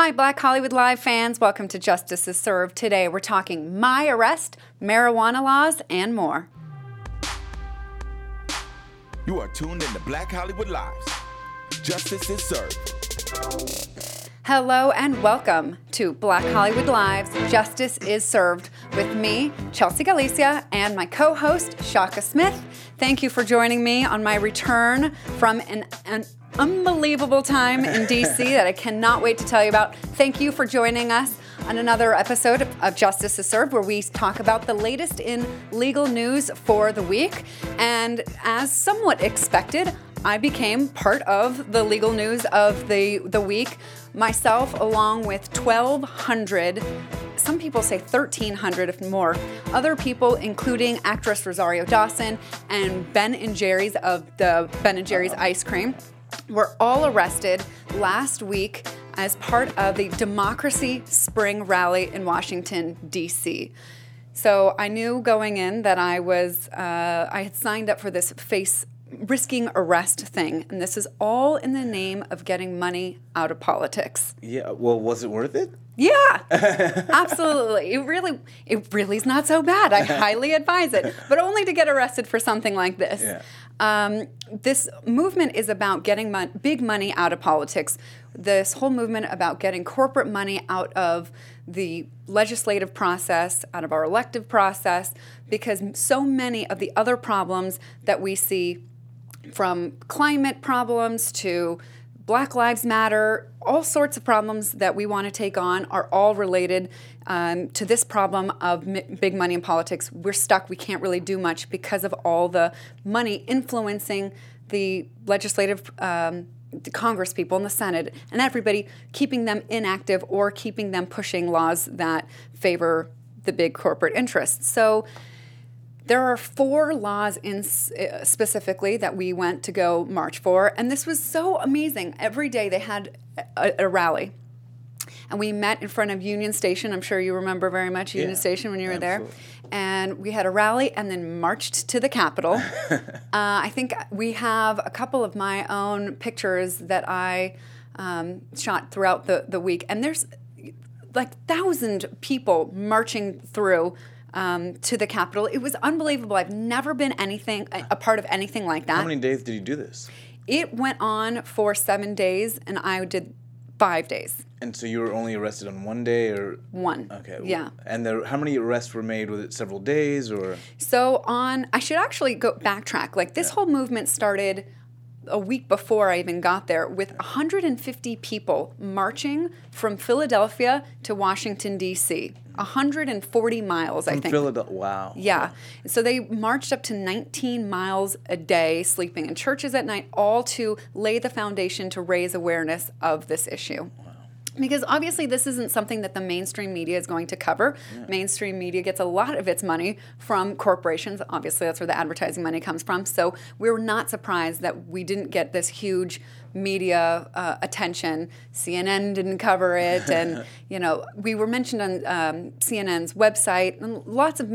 Hi, Black Hollywood Live fans. Welcome to Justice is Served. Today we're talking my arrest, marijuana laws, and more. You are tuned into Black Hollywood Lives. Justice is served. Hello and welcome to Black Hollywood Lives. Justice is served with me, Chelsea Galicia, and my co-host, Shaka Smith. Thank you for joining me on my return from an unbelievable time in DC that I cannot wait to tell you about. Thank you for joining us on another episode of Justice is Served, where we talk about the latest in legal news for the week. And as somewhat expected, I became part of the legal news of the week, myself along with 1,200, some people say 1,300 if more, other people, including actress Rosario Dawson and Ben & Jerry's of the Ben & Jerry's ice cream, were all arrested last week as part of the Democracy Spring rally in Washington, D.C. So I knew going in that I had signed up for this risking arrest thing, and this is all in the name of getting money out of politics. Yeah, well, was it worth it? Yeah, absolutely. It really is not so bad. I highly advise it, but only to get arrested for something like this. Yeah. This movement is about getting big money out of politics. This whole movement about getting corporate money out of the legislative process, out of our elective process, because so many of the other problems that we see, from climate problems to Black Lives Matter, all sorts of problems that we want to take on are all related to this problem of big money in politics. We're stuck. We can't really do much because of all the money influencing the legislative, the Congress people and the Senate and everybody, keeping them inactive or keeping them pushing laws that favor the big corporate interests. So there are four laws specifically that we went to go march for, and this was so amazing. Every day they had a rally, and we met in front of Union Station. I'm sure you remember very much Union Station when you were there. And we had a rally and then marched to the Capitol. I think we have a couple of my own pictures that I shot throughout the week, and there's like 1,000 people marching through to the Capitol. It was unbelievable. I've never been a part of anything like that. How many days did you do this? It went on for 7 days, and I did 5 days. And so you were only arrested on one day, or one? Okay. Yeah. And how many arrests were made? Was it several days, or? So I should actually backtrack. Like this whole movement started a week before I even got there, with 150 people marching from Philadelphia to Washington, D.C. 140 miles, I think. From Philadelphia, wow. Yeah. So they marched up to 19 miles a day, sleeping in churches at night, all to lay the foundation to raise awareness of this issue. Wow. Because obviously this isn't something that the mainstream media is going to cover. Yeah. Mainstream media gets a lot of its money from corporations. Obviously, that's where the advertising money comes from. So we're not surprised that we didn't get this huge media attention. CNN didn't cover it. And, we were mentioned on CNN's website. And lots of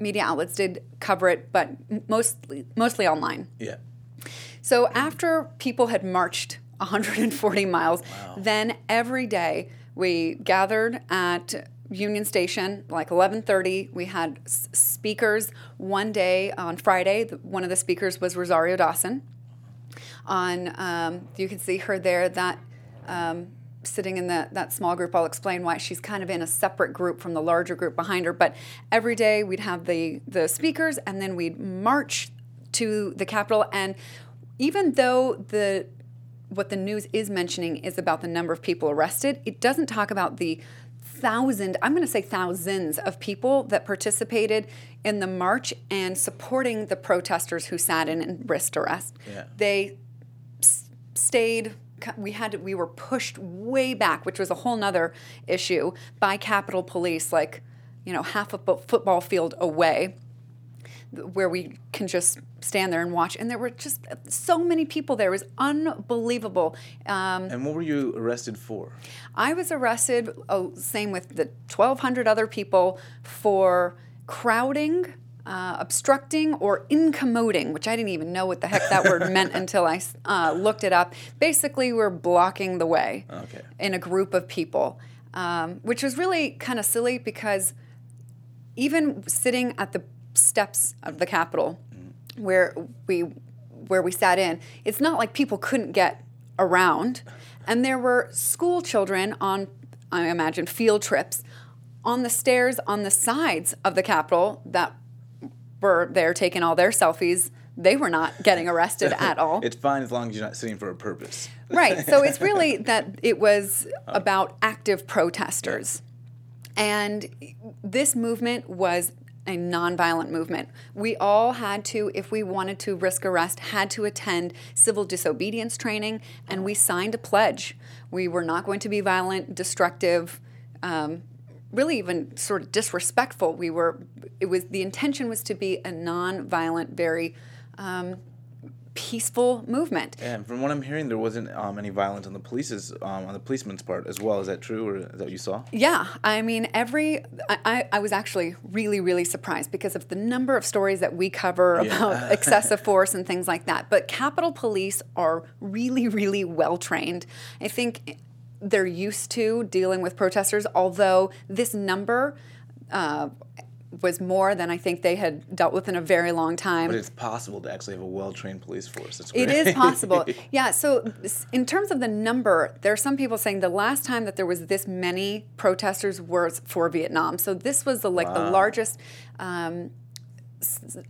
media outlets did cover it, but mostly online. Yeah. So after people had marched 140 miles. Wow. Then every day we gathered at Union Station, like 11:30. We had speakers. One day on Friday, one of the speakers was Rosario Dawson. You can see her there, that sitting in that small group. I'll explain why she's kind of in a separate group from the larger group behind her. But every day we'd have the speakers, and then we'd march to the Capitol. And even though what the news is mentioning is about the number of people arrested, it doesn't talk about the thousands of people that participated in the march and supporting the protesters who sat in and risked arrest. Yeah. They stayed. We were pushed way back, which was a whole nother issue, by Capitol Police, like, half a football field away, where we can just stand there and watch. And there were just so many people there. It was unbelievable. And what were you arrested for? I was arrested, same with the 1,200 other people, for crowding obstructing or incommoding, which I didn't even know what the heck that word meant until I looked it up. Basically, we're blocking the way in a group of people, which was really kind of silly because even sitting at the steps of the Capitol where we sat in, it's not like people couldn't get around. And there were school children on, I imagine, field trips on the stairs on the sides of the Capitol that were there taking all their selfies. They were not getting arrested at all. It's fine as long as you're not sitting for a purpose. Right. So it's really that it was about active protesters. And this movement was a nonviolent movement. We all had to, if we wanted to risk arrest, had to attend civil disobedience training, and we signed a pledge. We were not going to be violent, destructive, really even sort of disrespectful. The intention was to be a nonviolent, very peaceful movement. And from what I'm hearing, there wasn't any violence on the police's, on the policeman's part as well. Is that true, or is that what you saw? Yeah, I mean, I was actually really, really surprised because of the number of stories that we cover about excessive force and things like that. But Capitol Police are really, really well trained. I think they're used to dealing with protesters, although this number was more than I think they had dealt with in a very long time. But it's possible to actually have a well-trained police force. That's great. It is possible. Yeah, so in terms of the number, there are some people saying the last time that there was this many protesters was for Vietnam. So this was the largest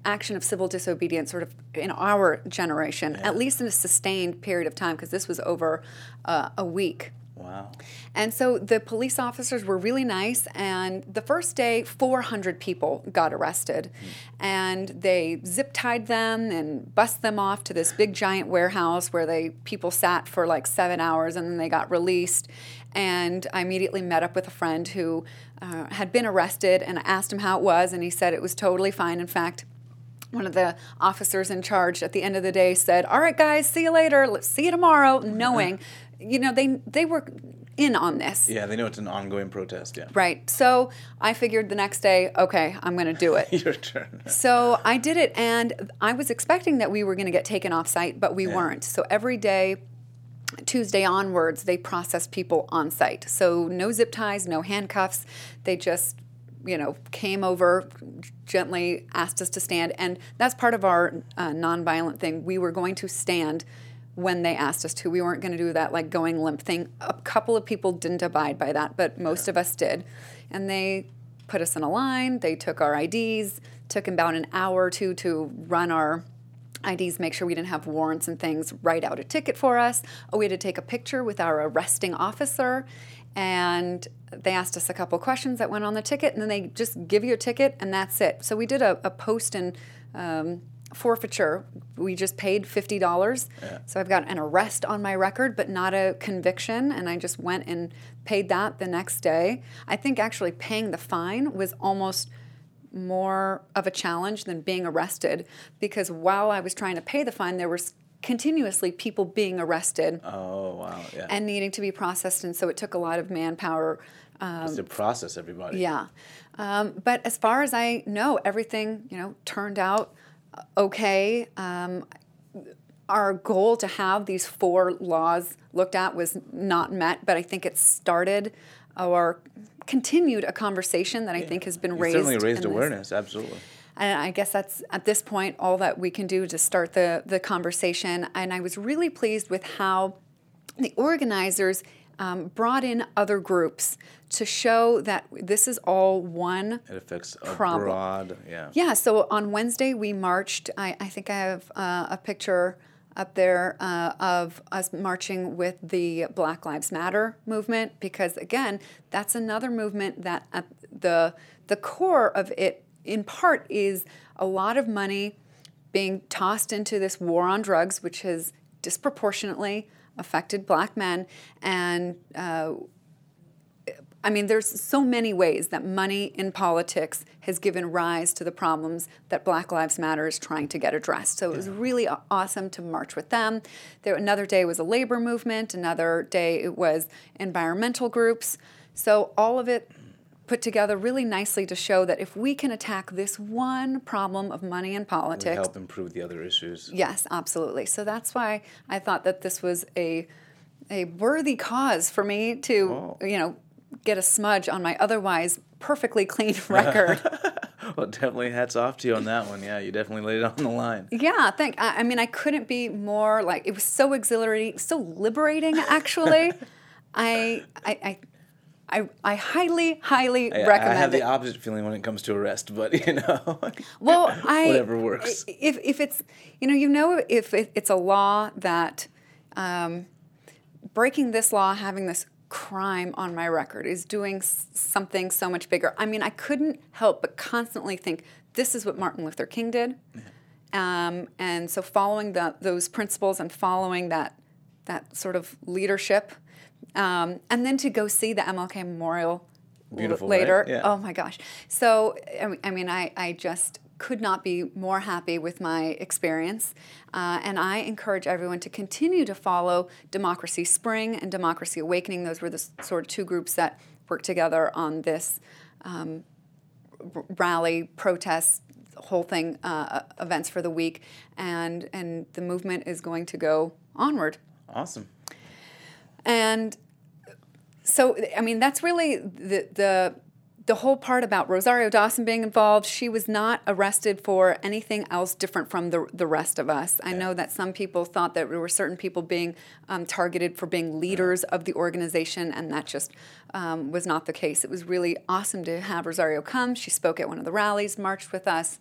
action of civil disobedience sort of in our generation, at least in a sustained period of time, because this was over a week. Wow. And so the police officers were really nice, and the first day, 400 people got arrested. And they zip-tied them and bussed them off to this big giant warehouse where people sat for like 7 hours, and then they got released. And I immediately met up with a friend who had been arrested, and I asked him how it was, and he said it was totally fine. In fact, one of the officers in charge at the end of the day said, "All right, guys, see you later. Let's see you tomorrow," knowing you know, they were in on this. Yeah, they know it's an ongoing protest, yeah. Right. So I figured the next day, okay, I'm going to do it. Your turn. So I did it, and I was expecting that we were going to get taken off site, but we weren't. So every day, Tuesday onwards, they processed people on site. So no zip ties, no handcuffs. They just, you know, came over, gently asked us to stand. And that's part of our nonviolent thing. We were going to stand when they asked us to. We weren't going to do that, like, going limp thing. A couple of people didn't abide by that, but most of us did. And they put us in a line. They took our IDs, took about an hour or two to run our IDs, make sure we didn't have warrants and things, write out a ticket for us. We had to take a picture with our arresting officer. And they asked us a couple questions that went on the ticket, and then they just give you a ticket, and that's it. So we did a post and forfeiture. We just paid $50. So I've got an arrest on my record but not a conviction, and I just went and paid that the next day. I think actually paying the fine was almost more of a challenge than being arrested, because while I was trying to pay the fine, there were continuously people being arrested. Oh, wow. Yeah. And needing to be processed, and so it took a lot of manpower to process everybody. But as far as I know, everything, you know, turned out okay. Our goal to have these 4 laws looked at was not met, but I think it started or continued a conversation that I think has been raised. It certainly raised awareness, absolutely. And I guess that's, at this point, all that we can do to start the conversation. And I was really pleased with how the organizers brought in other groups to show that this is all one problem. It affects a broad, Yeah, so on Wednesday we marched. I think I have a picture up there of us marching with the Black Lives Matter movement, because, again, that's another movement that at the core of it, in part, is a lot of money being tossed into this war on drugs, which has disproportionately affected Black men. And I mean, there's so many ways that money in politics has given rise to the problems that Black Lives Matter is trying to get addressed. So it was really awesome to march with them. Another day was a labor movement. Another day it was environmental groups. So all of it put together really nicely to show that if we can attack this one problem of money and politics... we help improve the other issues. Yes, absolutely. So that's why I thought that this was a worthy cause for me to, get a smudge on my otherwise perfectly clean record. Well, definitely hats off to you on that one. Yeah, you definitely laid it on the line. Yeah, I couldn't be more it was so exhilarating, so liberating, actually. I highly recommend it. I have the opposite feeling when it comes to arrest, but, Well, whatever works. If it's, if it's a law that breaking this law, having this crime on my record is doing something so much bigger. I couldn't help but constantly think, this is what Martin Luther King did. Yeah. And so following those principles and following that sort of leadership... and then to go see the MLK Memorial later. Right? Yeah. Oh, my gosh. So, I just could not be more happy with my experience. And I encourage everyone to continue to follow Democracy Spring and Democracy Awakening. Those were the sort of two groups that worked together on this rally, protest, whole thing, events for the week. And the movement is going to go onward. Awesome. And so, that's really the whole part about Rosario Dawson being involved. She was not arrested for anything else different from the rest of us. I know that some people thought that there were certain people being targeted for being leaders of the organization, and that just was not the case. It was really awesome to have Rosario come. She spoke at one of the rallies, marched with us.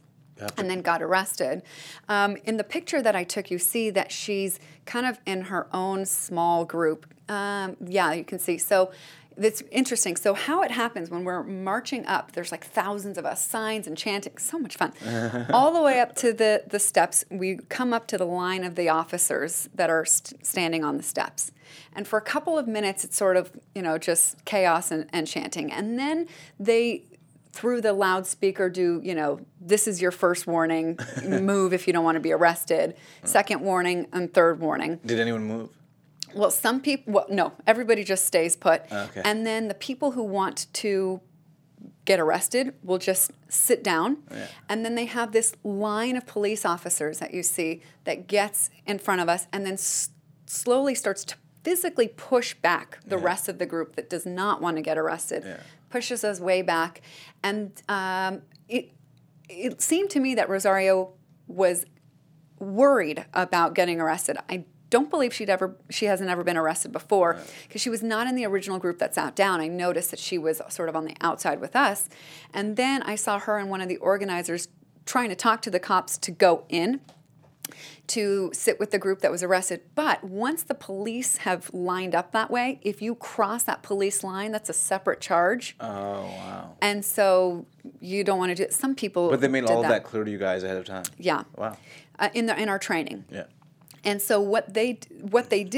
And then got arrested. In the picture that I took, you see that she's kind of in her own small group. You can see. So it's interesting. So how it happens when we're marching up, there's thousands of us, signs and chanting, so much fun. All the way up to the steps, we come up to the line of the officers that are standing on the steps. And for a couple of minutes, it's sort of, just chaos and chanting. And then they... through the loudspeaker do, this is your first warning, move if you don't want to be arrested, second warning, and third warning. Did anyone move? Well, some people, no, everybody just stays put. Okay. And then the people who want to get arrested will just sit down. Yeah. And then they have this line of police officers that you see that gets in front of us and then slowly starts to physically push back the rest of the group that does not want to get arrested. Yeah. Pushes us way back, and it seemed to me that Rosario was worried about getting arrested. I don't believe she hasn't ever been arrested before because she was not in the original group that sat down. I noticed that she was sort of on the outside with us, and then I saw her and one of the organizers trying to talk to the cops to go in to sit with the group that was arrested. But once the police have lined up that way, if you cross that police line, that's a separate charge. Oh, wow. And so you don't want to do it. Some people But they made all of that clear to you guys ahead of time. Yeah. Wow. In our training. Yeah. And so what they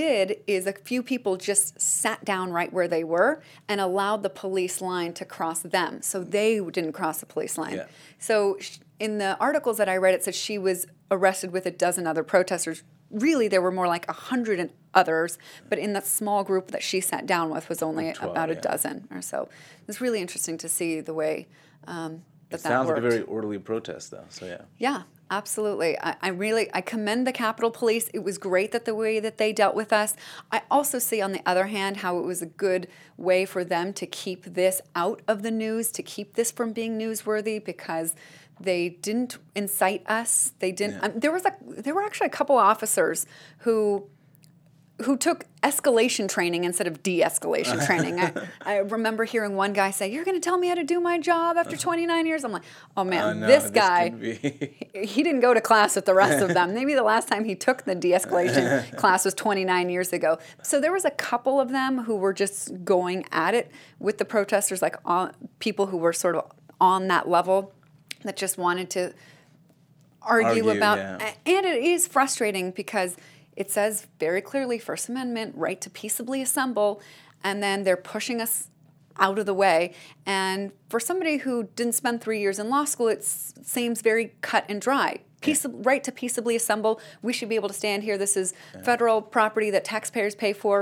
did is a few people just sat down right where they were and allowed the police line to cross them. So they didn't cross the police line. Yeah. So in the articles that I read, it said she was arrested with 12 other protesters. Really, there were more like 100 others, but in that small group that she sat down with was only 12, about 12 or so. It's really interesting to see the way that worked. Sounds like a very orderly protest, though, so yeah. Yeah, absolutely. I really commend the Capitol Police. It was great that the way that they dealt with us. I also see, on the other hand, how it was a good way for them to keep this out of the news, to keep this from being newsworthy, because... they didn't incite us. They didn't. Yeah. There were actually a couple officers who took escalation training instead of de-escalation training. I remember hearing one guy say, "You're going to tell me how to do my job after 29 years?" I'm like, "Oh man, this guy, he didn't go to class with the rest of them. Maybe the last time he took the de-escalation class was 29 years ago." So there was a couple of them who were just going at it with the protesters, people who were sort of on that level. That just wanted to argue about, and it is frustrating because it says very clearly, First Amendment, right to peaceably assemble, and then they're pushing us out of the way. And for somebody who didn't spend 3 years in law school, it seems very cut and dry. Right to peaceably assemble, we should be able to stand here. This is federal property that taxpayers pay for.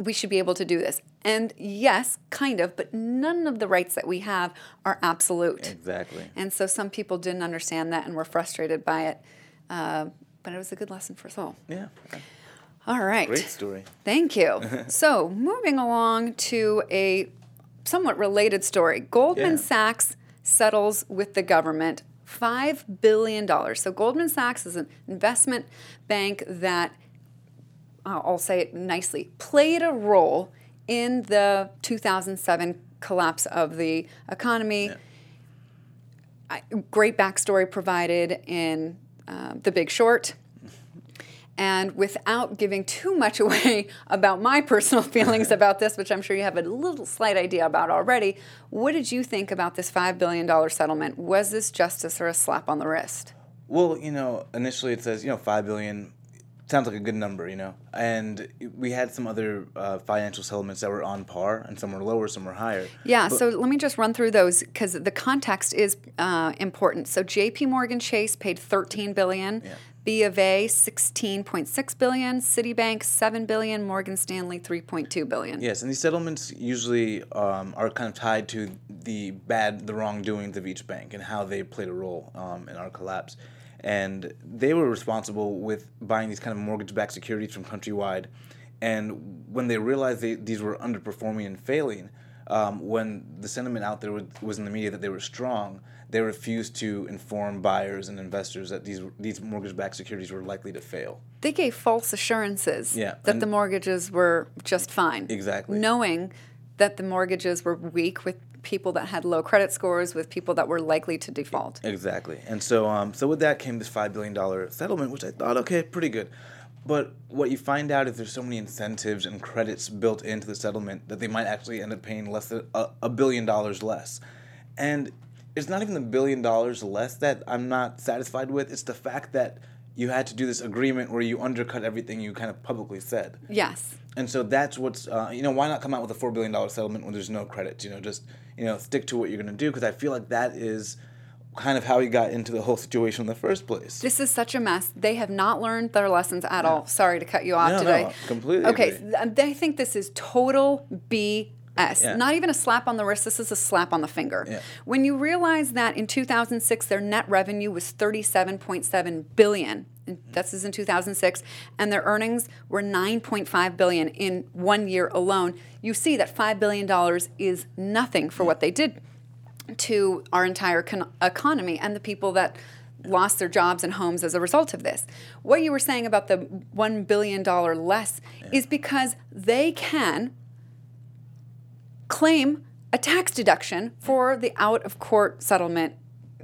we should be able to do this. And yes, kind of, but none of the rights that we have are absolute. Exactly. And so some people didn't understand that and were frustrated by it. But it was a good lesson for us all. Yeah. All right. Great story. Thank you. So moving along to a somewhat related story. Goldman Sachs settles with the government $5 billion. So Goldman Sachs is an investment bank that, I'll say it nicely, played a role in the 2007 collapse of the economy. Yeah. Great backstory provided in The Big Short. And without giving too much away about my personal feelings about this, which I'm sure you have a little slight idea about already, what did you think about this $5 billion settlement? Was this justice or a slap on the wrist? Well, initially it says, $5 billion sounds like a good number, And we had some other financial settlements that were on par, and some were lower, some were higher. Yeah, so let me just run through those because the context is important. So J.P. Morgan Chase paid $13 billion. Yeah. B of A, $16.6 billion, Citibank, $7 billion, Morgan Stanley, $3.2 billion. Yes, and these settlements usually are kind of tied to the wrongdoings of each bank and how they played a role in our collapse. And they were responsible with buying these kind of mortgage-backed securities from Countrywide. And when they realized these were underperforming and failing, when the sentiment out there was in the media that they were strong, they refused to inform buyers and investors that these mortgage-backed securities were likely to fail. They gave false assurances that the mortgages were just fine. Exactly. Knowing that the mortgages were weak with people that had low credit scores, with people that were likely to default. Exactly. And so so with that came this $5 billion settlement, which I thought, okay, pretty good. But what you find out is there's so many incentives and credits built into the settlement that they might actually end up paying less than $1 billion less. and it's not even the $1 billion less that I'm not satisfied with. It's the fact that you had to do this agreement where you undercut everything you kind of publicly said. Yes. And so that's what's, why not come out with a $4 billion settlement when there's no credits? Just stick to what you're going to do, because I feel like that is kind of how we got into the whole situation in the first place. This is such a mess. They have not learned their lessons at all. Sorry to cut you off today. No, completely. Okay, I think this is total BS. Yeah. Not even a slap on the wrist. This is a slap on the finger. Yeah. When you realize that in 2006 their net revenue was $37.7 billion, and this is in 2006, and their earnings were $9.5 billion in 1 year alone, you see that $5 billion is nothing for what they did to our entire economy and the people that lost their jobs and homes as a result of this. What you were saying about the $1 billion less is because they can claim a tax deduction for the out-of-court settlement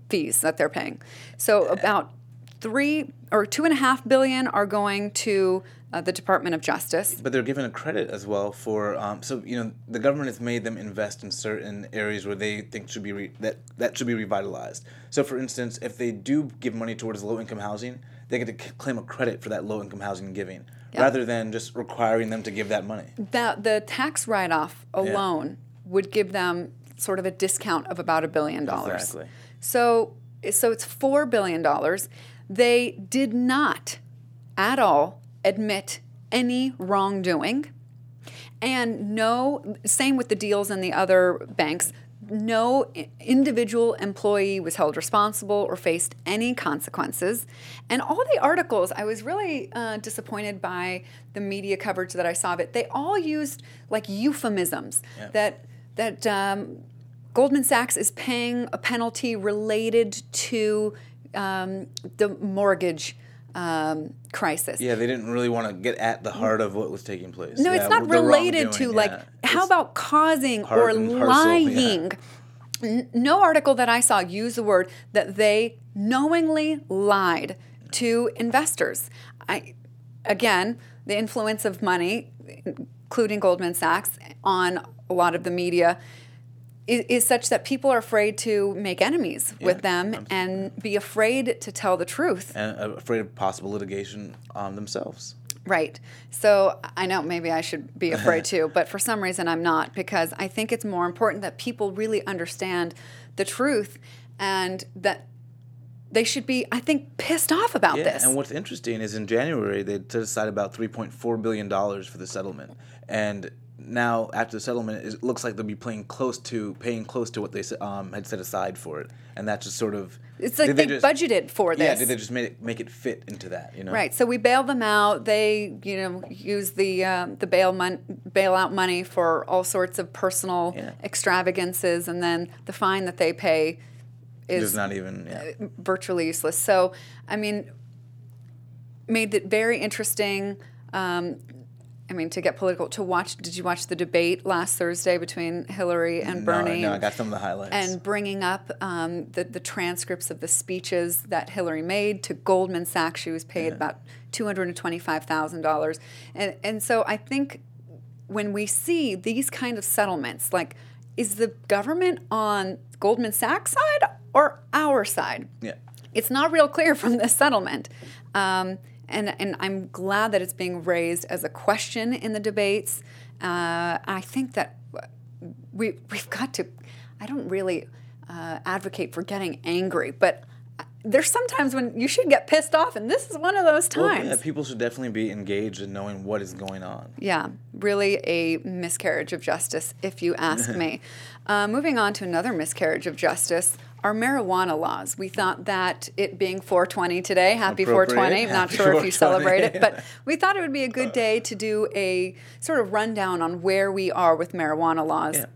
fees that they're paying. So about $2.5 billion are going to the Department of Justice. But they're given a credit as well for the government has made them invest in certain areas where they think should be that should be revitalized. So for instance, if they do give money towards low-income housing, they get to claim a credit for that low-income housing giving. Yep. Rather than just requiring them to give that money. The tax write-off alone would give them sort of a discount of about $1 billion. Exactly. So it's $4 billion. They did not at all admit any wrongdoing. And same with the deals and the other banks, no individual employee was held responsible or faced any consequences. And all the articles, I was really disappointed by the media coverage that I saw of it. They all used like euphemisms that Goldman Sachs is paying a penalty related to the mortgage crisis. Yeah, they didn't really want to get at the heart of what was taking place. No, it's not related to how about causing or lying? No article that I saw used the word that they knowingly lied to investors. Again, the influence of money, including Goldman Sachs, on a lot of the media is such that people are afraid to make enemies with them and be afraid to tell the truth. And afraid of possible litigation on themselves. Right. So I know maybe I should be afraid too, but for some reason I'm not, because I think it's more important that people really understand the truth and that they should be, I think, pissed off about this. And what's interesting is in January, they set aside about $3.4 billion for the settlement. And now, after the settlement, it looks like they'll be paying close to what they had set aside for it. And that's just sort of... It's like they just budgeted for this. Yeah, they just make it fit into that, you know? Right, so we bail them out. They, you know, use the bailout money for all sorts of personal extravagances, and then the fine that they pay is not even virtually useless. So, I mean, made it very interesting. I mean, to get political, to watch. Did you watch the debate last Thursday between Hillary and Bernie? No, I got some of the highlights. And bringing up the transcripts of the speeches that Hillary made to Goldman Sachs, she was paid about $225,000. And so I think when we see these kind of settlements, like, is the government on Goldman Sachs' side or our side? Yeah, it's not real clear from this settlement. And I'm glad that it's being raised as a question in the debates. I think that we've got to... I don't really advocate for getting angry, but there's sometimes when you should get pissed off, and this is one of those times. Well, yeah, people should definitely be engaged in knowing what is going on. Yeah, really a miscarriage of justice, if you ask me. Moving on to another miscarriage of justice... Our marijuana laws. We thought that it being 420 today, happy 420, I'm not sure if you celebrate it, but we thought it would be a good day to do a sort of rundown on where we are with marijuana laws. Yeah.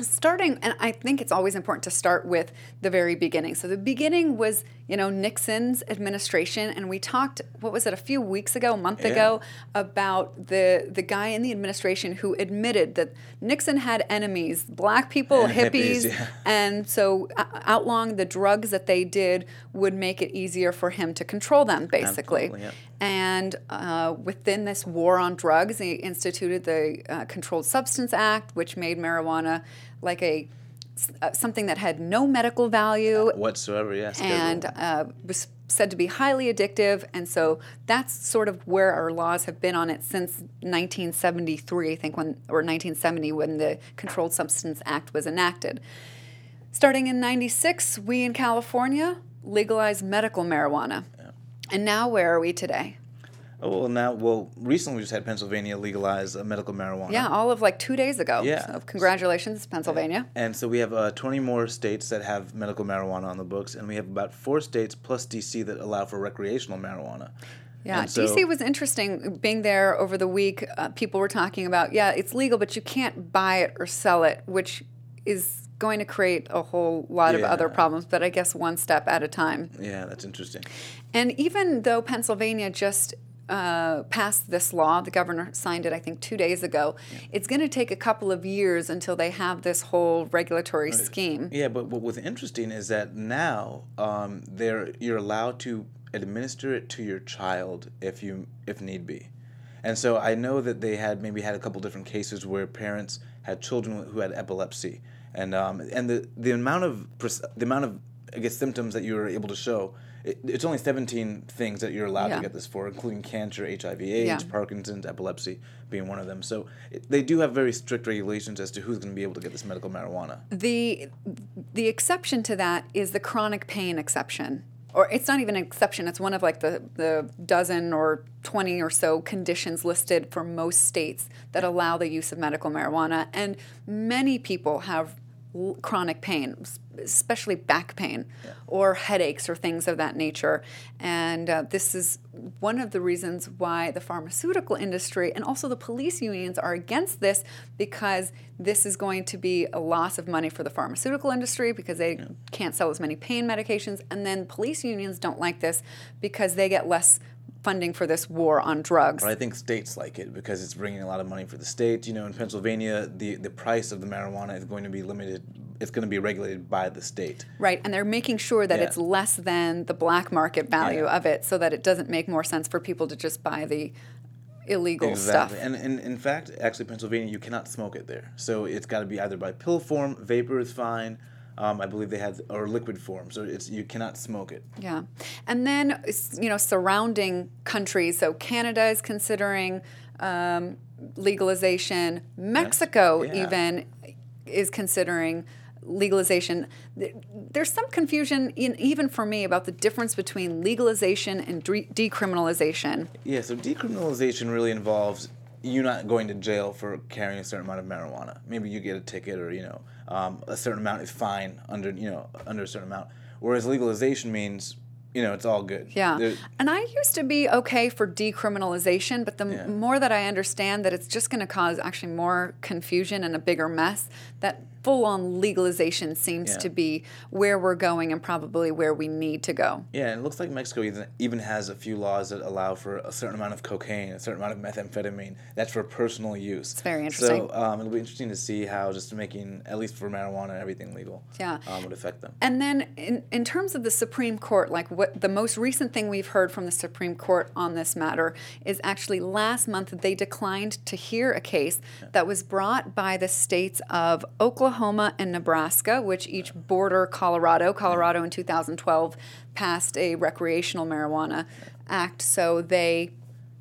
Starting, and I think it's always important to start with the very beginning. So the beginning was, you know, Nixon's administration, and we talked, what was it, a month ago, about the guy in the administration who admitted that Nixon had enemies, black people, hippies, and so outlawing the drugs that they did would make it easier for him to control them, basically. Absolutely, yeah. And within this war on drugs, he instituted the Controlled Substance Act, which made marijuana like something that had no medical value whatsoever. Yes, and was said to be highly addictive. And so that's sort of where our laws have been on it since 1973, I think, or 1970, when the Controlled Substance Act was enacted. Starting in 1996, we in California legalized medical marijuana. And now where are we today? Well, recently we just had Pennsylvania legalize medical marijuana. Yeah, all of like 2 days ago. Yeah. So congratulations, Pennsylvania. And so we have 20 more states that have medical marijuana on the books, and we have about 4 states plus D.C. that allow for recreational marijuana. Yeah, so, D.C. was interesting. Being there over the week, people were talking about, it's legal, but you can't buy it or sell it, which is going to create a whole lot of other problems, but I guess one step at a time. Yeah, that's interesting. And even though Pennsylvania just passed this law, the governor signed it, I think, 2 days ago, it's going to take a couple of years until they have this whole regulatory scheme. Yeah, but what was interesting is that now you're allowed to administer it to your child if need be. And so I know that they had a couple different cases where parents had children who had epilepsy. And the amount of I guess symptoms that you were able to show, it's only 17 things that you're allowed to get this for, including cancer, HIV/AIDS, Parkinson's, epilepsy being one of them. So they do have very strict regulations as to who's going to be able to get this medical marijuana. The exception to that is the chronic pain exception. Or it's not even an exception, it's one of like the dozen or 20 or so conditions listed for most states that allow the use of medical marijuana. And many people have chronic pain, especially back pain or headaches or things of that nature. And this is one of the reasons why the pharmaceutical industry and also the police unions are against this, because this is going to be a loss of money for the pharmaceutical industry because they can't sell as many pain medications. And then police unions don't like this because they get less funding for this war on drugs. But I think states like it because it's bringing a lot of money for the state. You know, in Pennsylvania, the price of the marijuana is going to be limited. It's going to be regulated by the state. Right, and they're making sure that it's less than the black market value of it so that it doesn't make more sense for people to just buy the illegal stuff. And in fact, actually, Pennsylvania, you cannot smoke it there. So it's got to be either by pill form, vapor is fine, I believe they had, or liquid form, so you cannot smoke it. Yeah, and then surrounding countries. So Canada is considering legalization. Mexico even is considering legalization. There's some confusion, even for me, about the difference between legalization and decriminalization. Yeah, so decriminalization really involves you not going to jail for carrying a certain amount of marijuana. Maybe you get a ticket, or a certain amount is fine under a certain amount. Whereas legalization means, it's all good. Yeah. And I used to be okay for decriminalization, but the more that I understand that it's just going to cause actually more confusion and a bigger mess, that full-on legalization seems to be where we're going and probably where we need to go. Yeah, and it looks like Mexico even has a few laws that allow for a certain amount of cocaine, a certain amount of methamphetamine. That's for personal use. It's very interesting. So it'll be interesting to see how just making, at least for marijuana, everything legal would affect them. And then in terms of the Supreme Court, the most recent thing we've heard from the Supreme Court on this matter is actually last month they declined to hear a case that was brought by the states of Oklahoma and Nebraska, which each border Colorado. Colorado in 2012 passed a recreational marijuana act, so they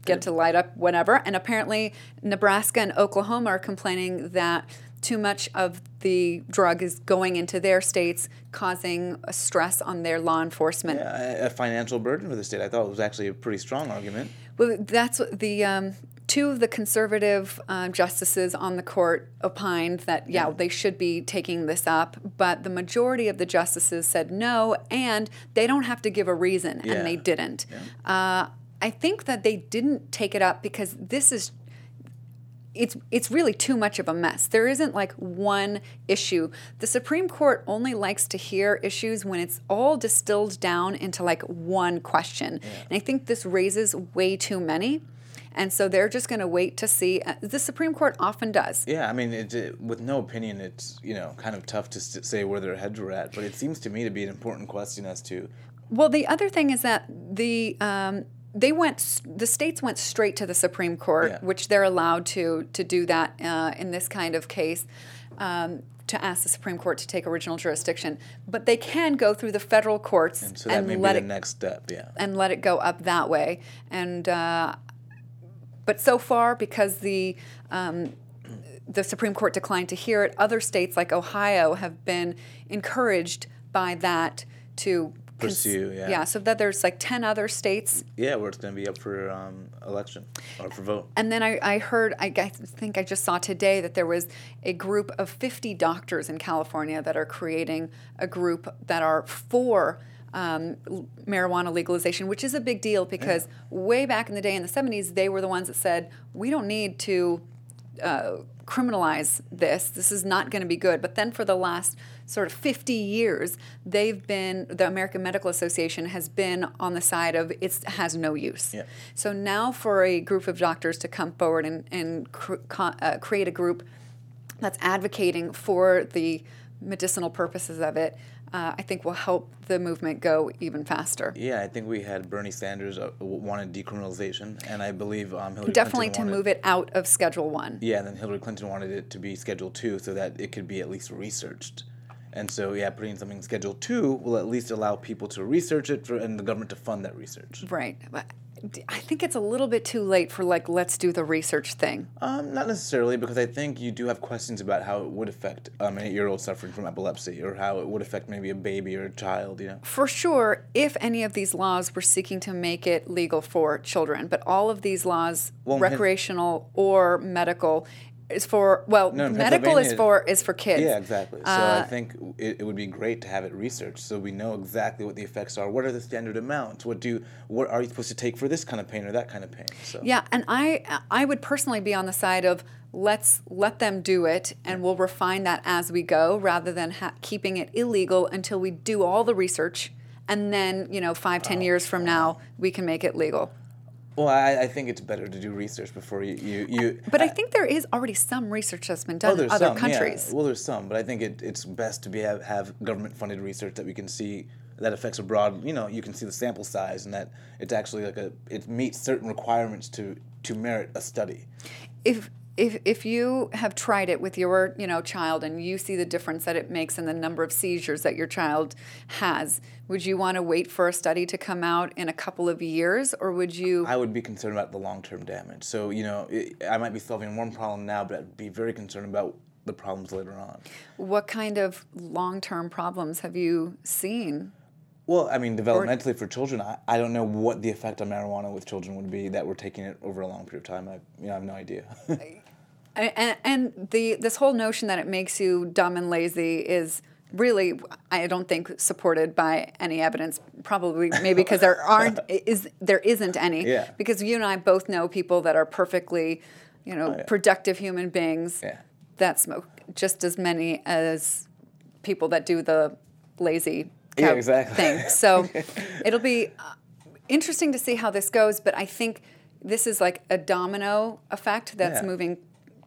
get to light up whenever. And apparently Nebraska and Oklahoma are complaining that too much of the drug is going into their states, causing a stress on their law enforcement. Yeah, a financial burden for the state. I thought it was actually a pretty strong argument. Well, that's what the two of the conservative justices on the court opined that, they should be taking this up, but the majority of the justices said no, and they don't have to give a reason, and they didn't. Yeah. I think that they didn't take it up because this is it's really too much of a mess. There isn't one issue. The Supreme Court only likes to hear issues when it's all distilled down into one question. Yeah. And I think this raises way too many. And so they're just going to wait to see. The Supreme Court often does. Yeah, I mean, with no opinion, it's kind of tough to say where their heads were at. But it seems to me to be an important question as to... Well, the other thing is that the states went straight to the Supreme Court, which they're allowed to do that in this kind of case, to ask the Supreme Court to take original jurisdiction. But they can go through the federal courts and so that may be the next step, and let it go up that way. And but so far, because the Supreme Court declined to hear it, other states like Ohio have been encouraged by that to pursue, so that there's 10 other states. Yeah, where it's going to be up for election or for vote. And then I heard, I think I just saw today that there was a group of 50 doctors in California that are creating a group that are for marijuana legalization, which is a big deal because way back in the day in the 70s, they were the ones that said, we don't need to criminalize this. This is not going to be good. But then for the last sort of 50 years, the American Medical Association has been on the side of it has no use. Yeah. So now for a group of doctors to come forward and create a group that's advocating for the medicinal purposes of it, I think will help the movement go even faster. Yeah, I think we had Bernie Sanders wanted decriminalization, and I believe Hillary definitely Clinton wanted... to move it out of Schedule I. Yeah, and then Hillary Clinton wanted it to be Schedule II so that it could be at least researched. And so, putting something in Schedule II will at least allow people to research it and the government to fund that research. Right. I think it's a little bit too late for let's do the research thing. Not necessarily, because I think you do have questions about how it would affect an 8-year-old suffering from epilepsy, or how it would affect maybe a baby or a child. For sure, if any of these laws were seeking to make it legal for children, but all of these laws, recreational or medical, is for medical is for kids. Yeah, exactly. So I think it would be great to have it researched so we know exactly what the effects are. What are the standard amounts? What are you supposed to take for this kind of pain or that kind of pain? So yeah, and I would personally be on the side of let's let them do it and we'll refine that as we go, rather than keeping it illegal until we do all the research, and then 5-10 years from now we can make it legal. Well, I think it's better to do research before you But I think there is already some research that's been done in other countries. Yeah. Well, there's some, but I think it's best to have government-funded research that we can see that affects a broad... you can see the sample size and that it's actually it meets certain requirements to merit a study. If you have tried it with your child and you see the difference that it makes in the number of seizures that your child has, would you want to wait for a study to come out in a couple of years, or would you... I would be concerned about the long-term damage. So, I might be solving one problem now, but I'd be very concerned about the problems later on. What kind of long-term problems have you seen? Well, I mean, developmentally for children, I don't know what the effect on marijuana with children would be that we're taking it over a long period of time. I have no idea. And this whole notion that it makes you dumb and lazy is really, I don't think, supported by any evidence, probably maybe because there isn't any. Yeah. Because you and I both know people that are perfectly, productive human beings that smoke just as many as people that do the lazy thing. So it'll be interesting to see how this goes, but I think this is like a domino effect that's moving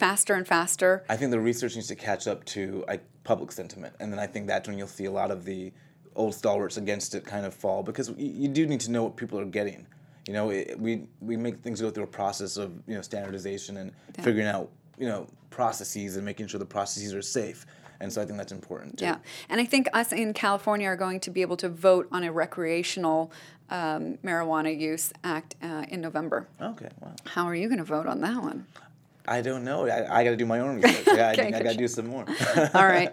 faster and faster. I think the research needs to catch up to public sentiment, and then I think that's when you'll see a lot of the old stalwarts against it kind of fall, because you do need to know what people are getting. We make things go through a process of standardization and figuring out processes and making sure the processes are safe, and so I think that's important too. Yeah, and I think us in California are going to be able to vote on a recreational marijuana use act in November. Okay, wow. How are you going to vote on that one? I don't know. I got to do my own research. Yeah, okay, I got to do some more. All right.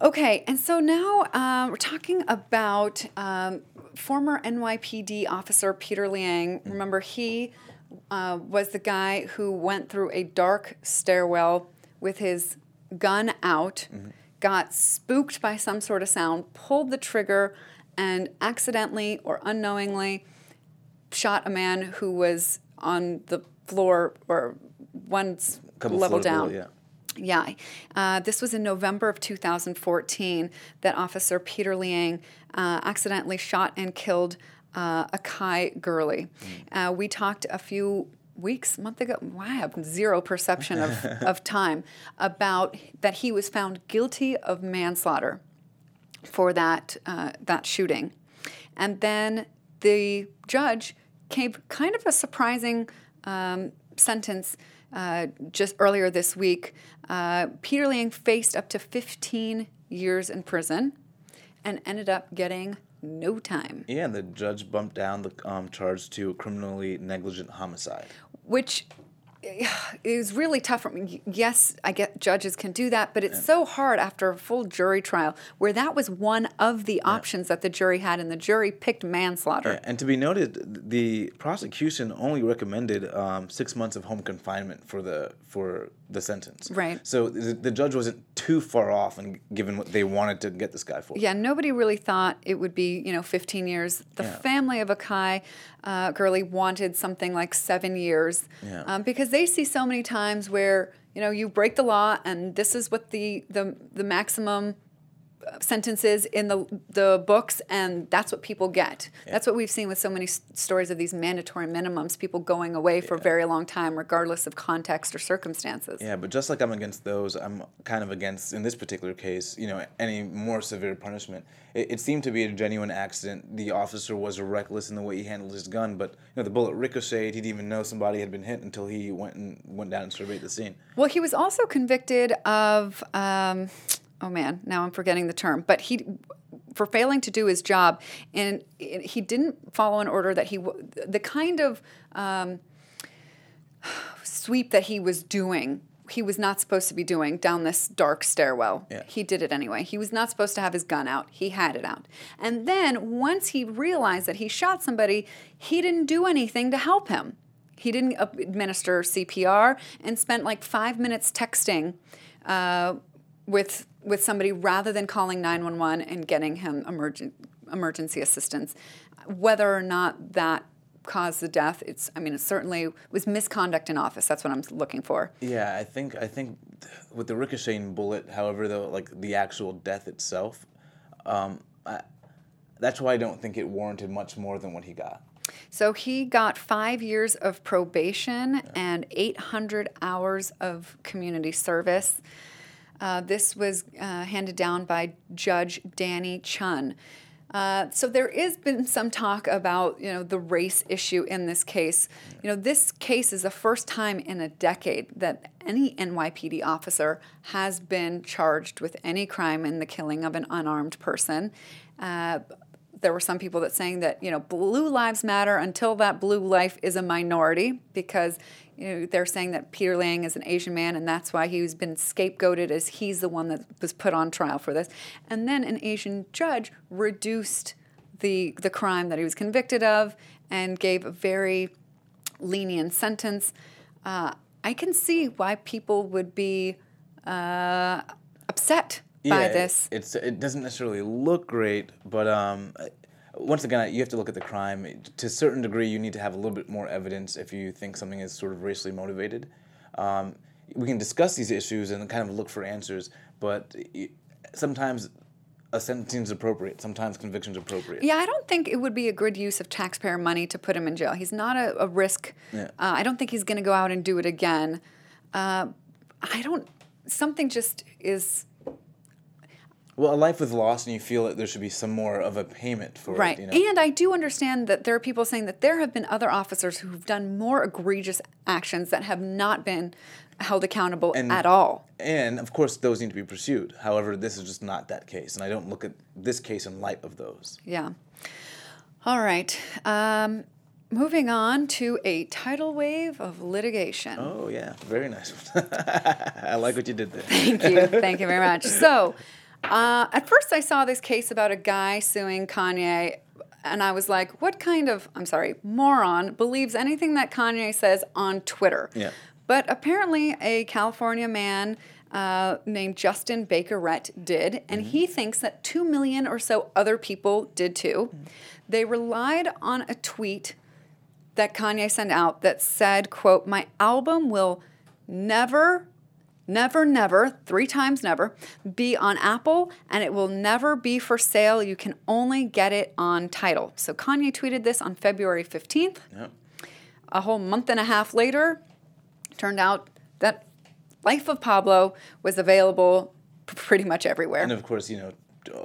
Okay, and so now we're talking about former NYPD officer Peter Liang. Mm-hmm. Remember, he was the guy who went through a dark stairwell with his gun out, mm-hmm. got spooked by some sort of sound, pulled the trigger, and accidentally or unknowingly shot a man who was on the floor or one level down. Yeah. This was in November of 2014 that Officer Peter Liang accidentally shot and killed Akai Gurley. Mm. We talked a few month ago. I have zero perception of time about that he was found guilty of manslaughter for that shooting, and then the judge gave kind of a surprising sentence. Just earlier this week, Peter Liang faced up to 15 years in prison and ended up getting no time. Yeah, and the judge bumped down the charge to criminally negligent homicide. Which is really tough. I mean, yes, I get judges can do that, but it's so hard after a full jury trial where that was one of the options that the jury had, and the jury picked manslaughter. Yeah. And to be noted, the prosecution only recommended 6 months of home confinement for the sentence. Right. So the judge wasn't too far off, and given what they wanted to get this guy for. Yeah, nobody really thought it would be 15 years. The family of Akai Gurley wanted something like 7 years, because they see so many times where you break the law, and this is what the maximum sentence is in the books, and that's what people get. Yeah. That's what we've seen with so many stories of these mandatory minimums, people going away for a very long time, regardless of context or circumstances. Yeah, but just like I'm against those, I'm kind of against, in this particular case, any more severe punishment. It seemed to be a genuine accident. The officer was reckless in the way he handled his gun, but the bullet ricocheted. He didn't even know somebody had been hit until he went down and surveyed the scene. Well, he was also convicted of... oh man, now I'm forgetting the term. But for failing to do his job, and he didn't follow an order that the kind of sweep that he was doing, he was not supposed to be doing down this dark stairwell. Yeah. He did it anyway. He was not supposed to have his gun out. He had it out. And then once he realized that he shot somebody, he didn't do anything to help him. He didn't administer CPR and spent like 5 minutes texting with somebody rather than calling 911 and getting him emergency assistance. Whether or not that caused the death, it certainly was misconduct in office. That's what I'm looking for. Yeah, I think with the ricocheting bullet, however, though, like the actual death itself, that's why I don't think it warranted much more than what he got. So he got 5 years of probation and 800 hours of community service. This was handed down by Judge Danny Chun. So there has been some talk about, the race issue in this case. This case is the first time in a decade that any NYPD officer has been charged with any crime in the killing of an unarmed person. there were some people that saying that, you know, blue lives matter until that blue life is a minority, because, you know, they're saying that Peter Liang is an Asian man, and that's why he's been scapegoated as he's the one that was put on trial for this. And then an Asian judge reduced the crime that he was convicted of and gave a very lenient sentence. I can see why people would be upset by this. It doesn't necessarily look great, but once again, you have to look at the crime. To a certain degree, you need to have a little bit more evidence if you think something is sort of racially motivated. We can discuss these issues and kind of look for answers, but sometimes a sentence seems appropriate. Sometimes conviction's appropriate. Yeah, I don't think it would be a good use of taxpayer money to put him in jail. He's not a risk. Yeah. I don't think he's going to go out and do it again. Something just is... Well, a life was lost, and you feel that there should be some more of a payment for it. You know? And I do understand that there are people saying that there have been other officers who've done more egregious actions that have not been held accountable at all. And, of course, those need to be pursued. However, this is just not that case, and I don't look at this case in light of those. Yeah. All right. Moving on to a tidal wave of litigation. Oh, yeah. Very nice one. I like what you did there. Thank you. Thank you very much. So... at first I saw this case about a guy suing Kanye, and I was like, what kind of, moron believes anything that Kanye says on Twitter? Yeah. But apparently a California man named Justin Bakerette did, and he thinks that 2 million or so other people did too. Mm-hmm. They relied on a tweet that Kanye sent out that said, quote, "My album will never... never, never, 3 times never, be on Apple, and it will never be for sale. You can only get it on Tidal." So Kanye tweeted this on February 15th. Yep. A whole month and a half later, turned out that Life of Pablo was available pretty much everywhere. And of course, you know,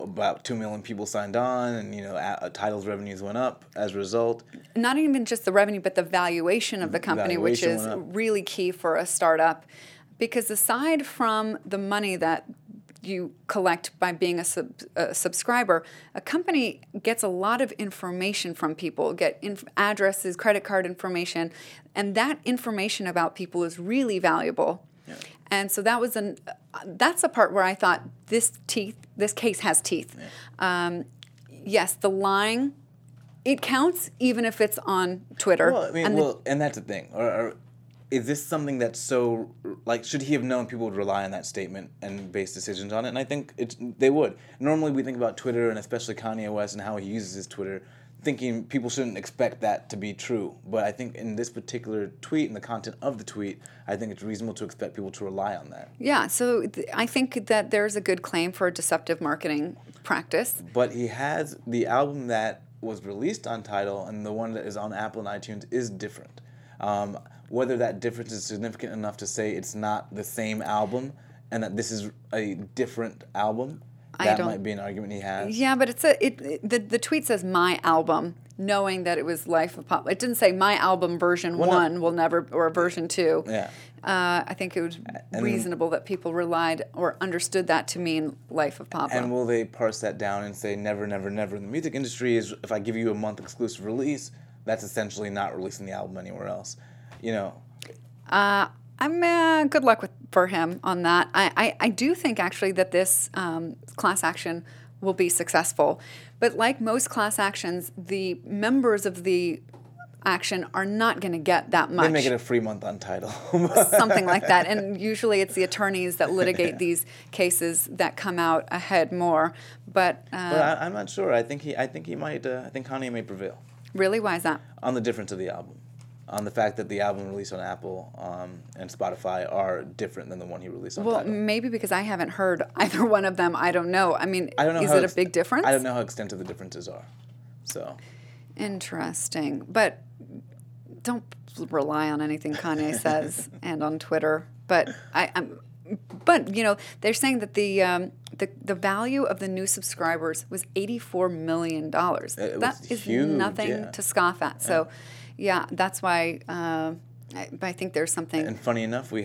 about 2 million people signed on, and, you know, Tidal's revenues went up as a result. Not even just the revenue, but the valuation of the company, which is really key for a startup. Because aside from the money that you collect by being a subscriber, a company gets a lot of information from people, addresses, credit card information, and that information about people is really valuable. Yeah. And so that was that's the part where I thought this case has teeth. Yeah. Yes, the lying, it counts even if it's on Twitter. Well, and that's the thing. Is this something that's so, like, should he have known people would rely on that statement and base decisions on it? And I think they would. Normally we think about Twitter, and especially Kanye West and how he uses his Twitter, thinking people shouldn't expect that to be true. But I think in this particular tweet and the content of the tweet, I think it's reasonable to expect people to rely on that. Yeah, so I think that there's a good claim for a deceptive marketing practice. But he has the album that was released on Tidal, and the one that is on Apple and iTunes is different. Whether that difference is significant enough to say it's not the same album and that this is a different album, that might be an argument he has. Yeah, but the tweet says "my album," knowing that it was Life of Pop. It didn't say "my album version will never," or version 2. Yeah. I think it was reasonable that people relied or understood that to mean Life of Pablo. And will they parse that down and say never, never, never? In the music industry, is if I give you a month exclusive release, that's essentially not releasing the album anywhere else, you know. Good luck for him on that. I do think actually that this class action will be successful, but like most class actions, the members of the action are not going to get that much. They make it a free month on Tidal, something like that. And usually it's the attorneys that litigate these cases that come out ahead more. But I'm not sure. I think Kanye may prevail. Really? Why is that? On the difference of the album. On the fact that the album released on Apple and Spotify are different than the one he released on Tidal. Well, maybe because I haven't heard either one of them. I don't know. Is it a big difference? I don't know how extensive the differences are. So. Interesting. But don't rely on anything Kanye says and on Twitter. But you know, they're saying that the value of the new subscribers was $84 million. That is huge, nothing to scoff at. So, yeah that's why I think there's something. And funny enough, we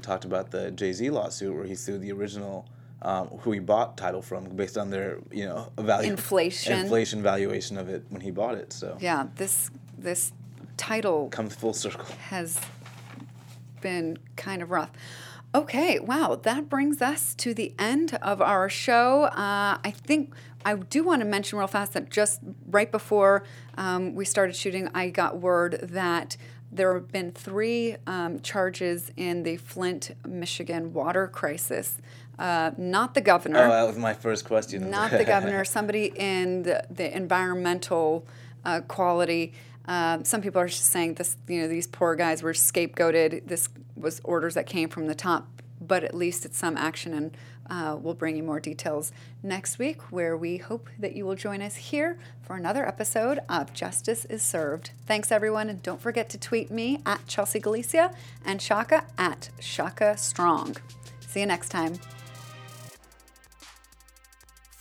talked about the Jay-Z lawsuit where he sued the original who he bought Tidal from based on their, you know, value inflation valuation of it when he bought it. So yeah, this Tidal comes full circle. Has been kind of rough. Okay, wow, that brings us to the end of our show. I think I do want to mention real fast that just right before we started shooting, I got word that there have been 3 charges in the Flint, Michigan water crisis. Not the governor. Oh, that was my first question. Not the governor. Somebody in the environmental quality. Some people are just saying this. You know, these poor guys were scapegoated. This was orders that came from the top. But at least it's some action, and we'll bring you more details next week, where we hope that you will join us here for another episode of Justice is Served. Thanks, everyone, and don't forget to tweet me at Chelsea Galicia and Shaka at Shaka Strong. See you next time.